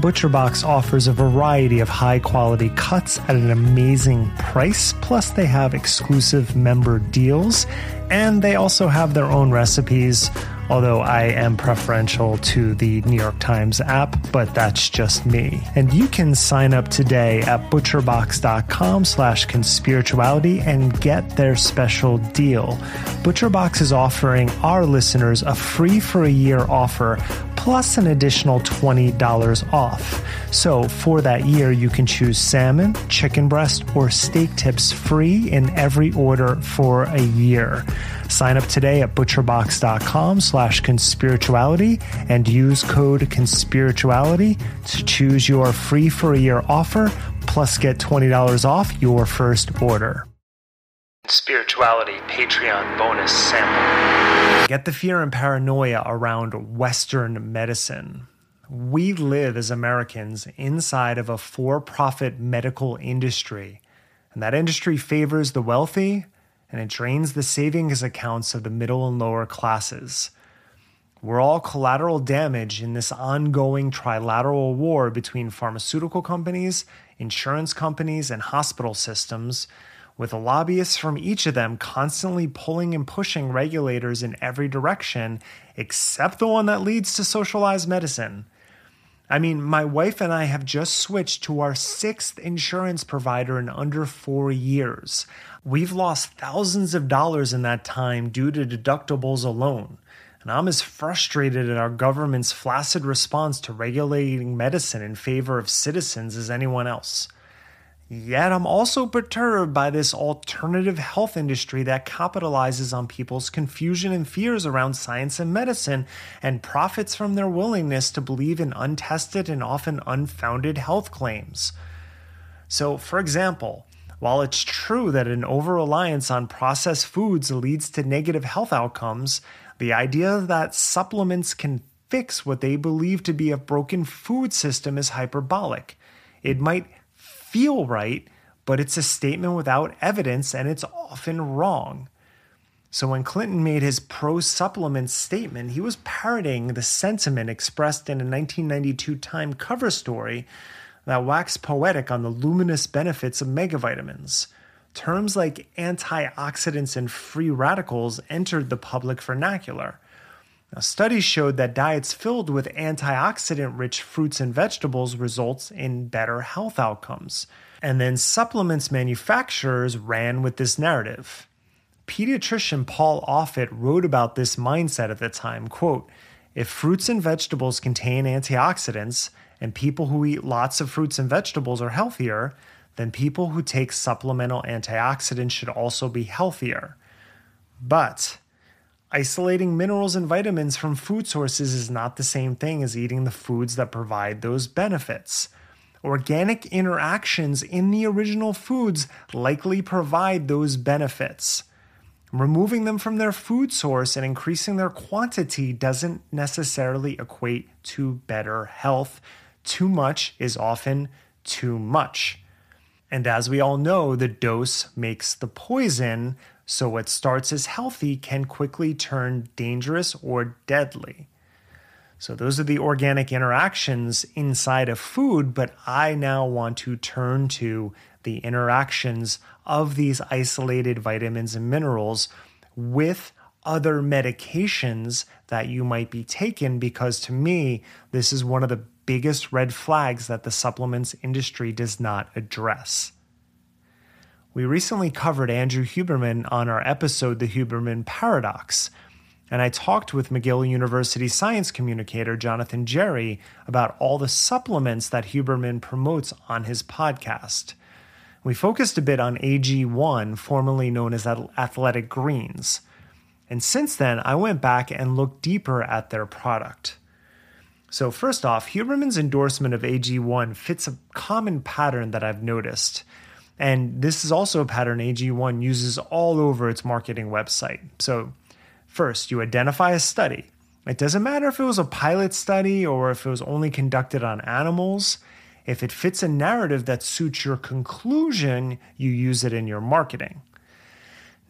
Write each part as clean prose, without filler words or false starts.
ButcherBox offers a variety of high-quality cuts at an amazing price, plus they have exclusive member deals, and they also have their own recipes, although I am preferential to the New York Times app, but that's just me. And you can sign up today at butcherbox.com/conspirituality and get their special deal. ButcherBox is offering our listeners a free for a year offer, plus an additional $20 off. So for that year, you can choose salmon, chicken breast, or steak tips free in every order for a year. Sign up today at butcherbox.com/conspirituality and use code conspirituality to choose your free for a year offer, plus get $20 off your first order. Spirituality Patreon bonus sample. Get the fear and paranoia around Western medicine. We live as Americans inside of a for-profit medical industry, and that industry favors the wealthy, and it drains the savings accounts of the middle and lower classes. We're all collateral damage in this ongoing trilateral war between pharmaceutical companies, insurance companies, and hospital systems, with lobbyists from each of them constantly pulling and pushing regulators in every direction, except the one that leads to socialized medicine. I mean, my wife and I have just switched to our 6th insurance provider in under 4 years. We've lost thousands of dollars in that time due to deductibles alone. And I'm as frustrated at our government's flaccid response to regulating medicine in favor of citizens as anyone else. Yet I'm also perturbed by this alternative health industry that capitalizes on people's confusion and fears around science and medicine, and profits from their willingness to believe in untested and often unfounded health claims. So, for example, while it's true that an over-reliance on processed foods leads to negative health outcomes, the idea that supplements can fix what they believe to be a broken food system is hyperbolic. It might feel right, but it's a statement without evidence, and it's often wrong. So when Clinton made his pro-supplement statement, he was parroting the sentiment expressed in a 1992 Time cover story that waxed poetic on the luminous benefits of megavitamins. Terms like antioxidants and free radicals entered the public vernacular. Now, studies showed that diets filled with antioxidant-rich fruits and vegetables results in better health outcomes. And then supplements manufacturers ran with this narrative. Pediatrician Paul Offit wrote about this mindset at the time, quote, "If fruits and vegetables contain antioxidants and people who eat lots of fruits and vegetables are healthier, then people who take supplemental antioxidants should also be healthier. But isolating minerals and vitamins from food sources is not the same thing as eating the foods that provide those benefits. Organic interactions in the original foods likely provide those benefits. Removing them from their food source and increasing their quantity doesn't necessarily equate to better health. Too much is often too much. And as we all know, the dose makes the poison. So what starts as healthy can quickly turn dangerous or deadly." So those are the organic interactions inside of food, but I now want to turn to the interactions of these isolated vitamins and minerals with other medications that you might be taking, because to me, this is one of the biggest red flags that the supplements industry does not address. We recently covered Andrew Huberman on our episode, The Huberman Paradox, and I talked with McGill University science communicator Jonathan Jerry about all the supplements that Huberman promotes on his podcast. We focused a bit on AG1, formerly known as Athletic Greens, and since then I went back and looked deeper at their product. So first off, Huberman's endorsement of AG1 fits a common pattern that I've noticed. And this is also a pattern AG1 uses all over its marketing website. So First, you identify a study. It doesn't matter if it was a pilot study or if it was only conducted on animals. If it fits a narrative that suits your conclusion, you use it in your marketing.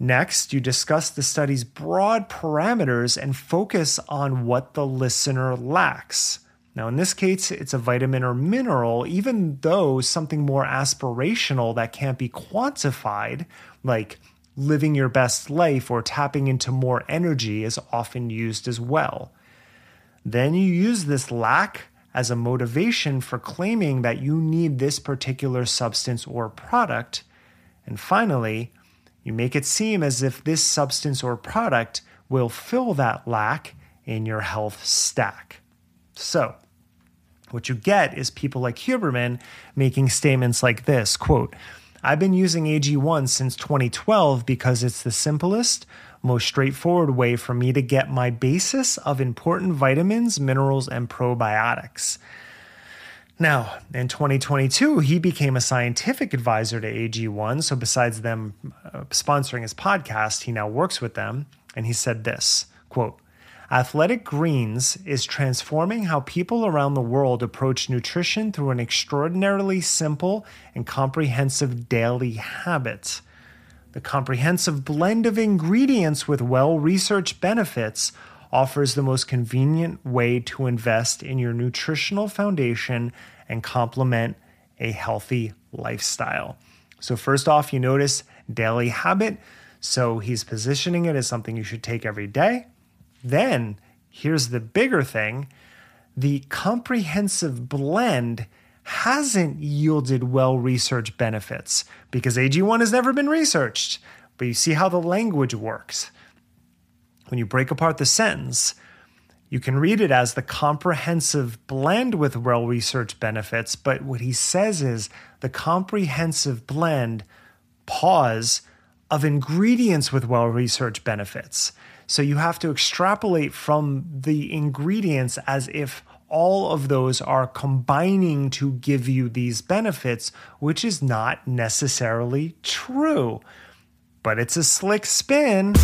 Next, you discuss the study's broad parameters and focus on what the listener lacks. Now, in this case, it's a vitamin or mineral, even though something more aspirational that can't be quantified, like living your best life or tapping into more energy, is often used as well. Then you use this lack as a motivation for claiming that you need this particular substance or product. And finally, you make it seem as if this substance or product will fill that lack in your health stack. So, what you get is people like Huberman making statements like this, quote, "I've been using AG1 since 2012 because it's the simplest, most straightforward way for me to get my basis of important vitamins, minerals, and probiotics." Now, in 2022, he became a scientific advisor to AG1. So besides them sponsoring his podcast, he now works with them. And he said this, quote, "Athletic Greens is transforming how people around the world approach nutrition through an extraordinarily simple and comprehensive daily habit. The comprehensive blend of ingredients with well-researched benefits offers the most convenient way to invest in your nutritional foundation and complement a healthy lifestyle." So first off, you notice daily habit. So he's positioning it as something you should take every day. Then here's the bigger thing. The comprehensive blend hasn't yielded well-researched benefits because AG1 has never been researched. But you see how the language works. When you break apart the sentence, you can read it as the comprehensive blend with well-researched benefits, but what he says is the comprehensive blend, pause, of ingredients with well-researched benefits. So you have to extrapolate from the ingredients as if all of those are combining to give you these benefits, which is not necessarily true. But it's a slick spin.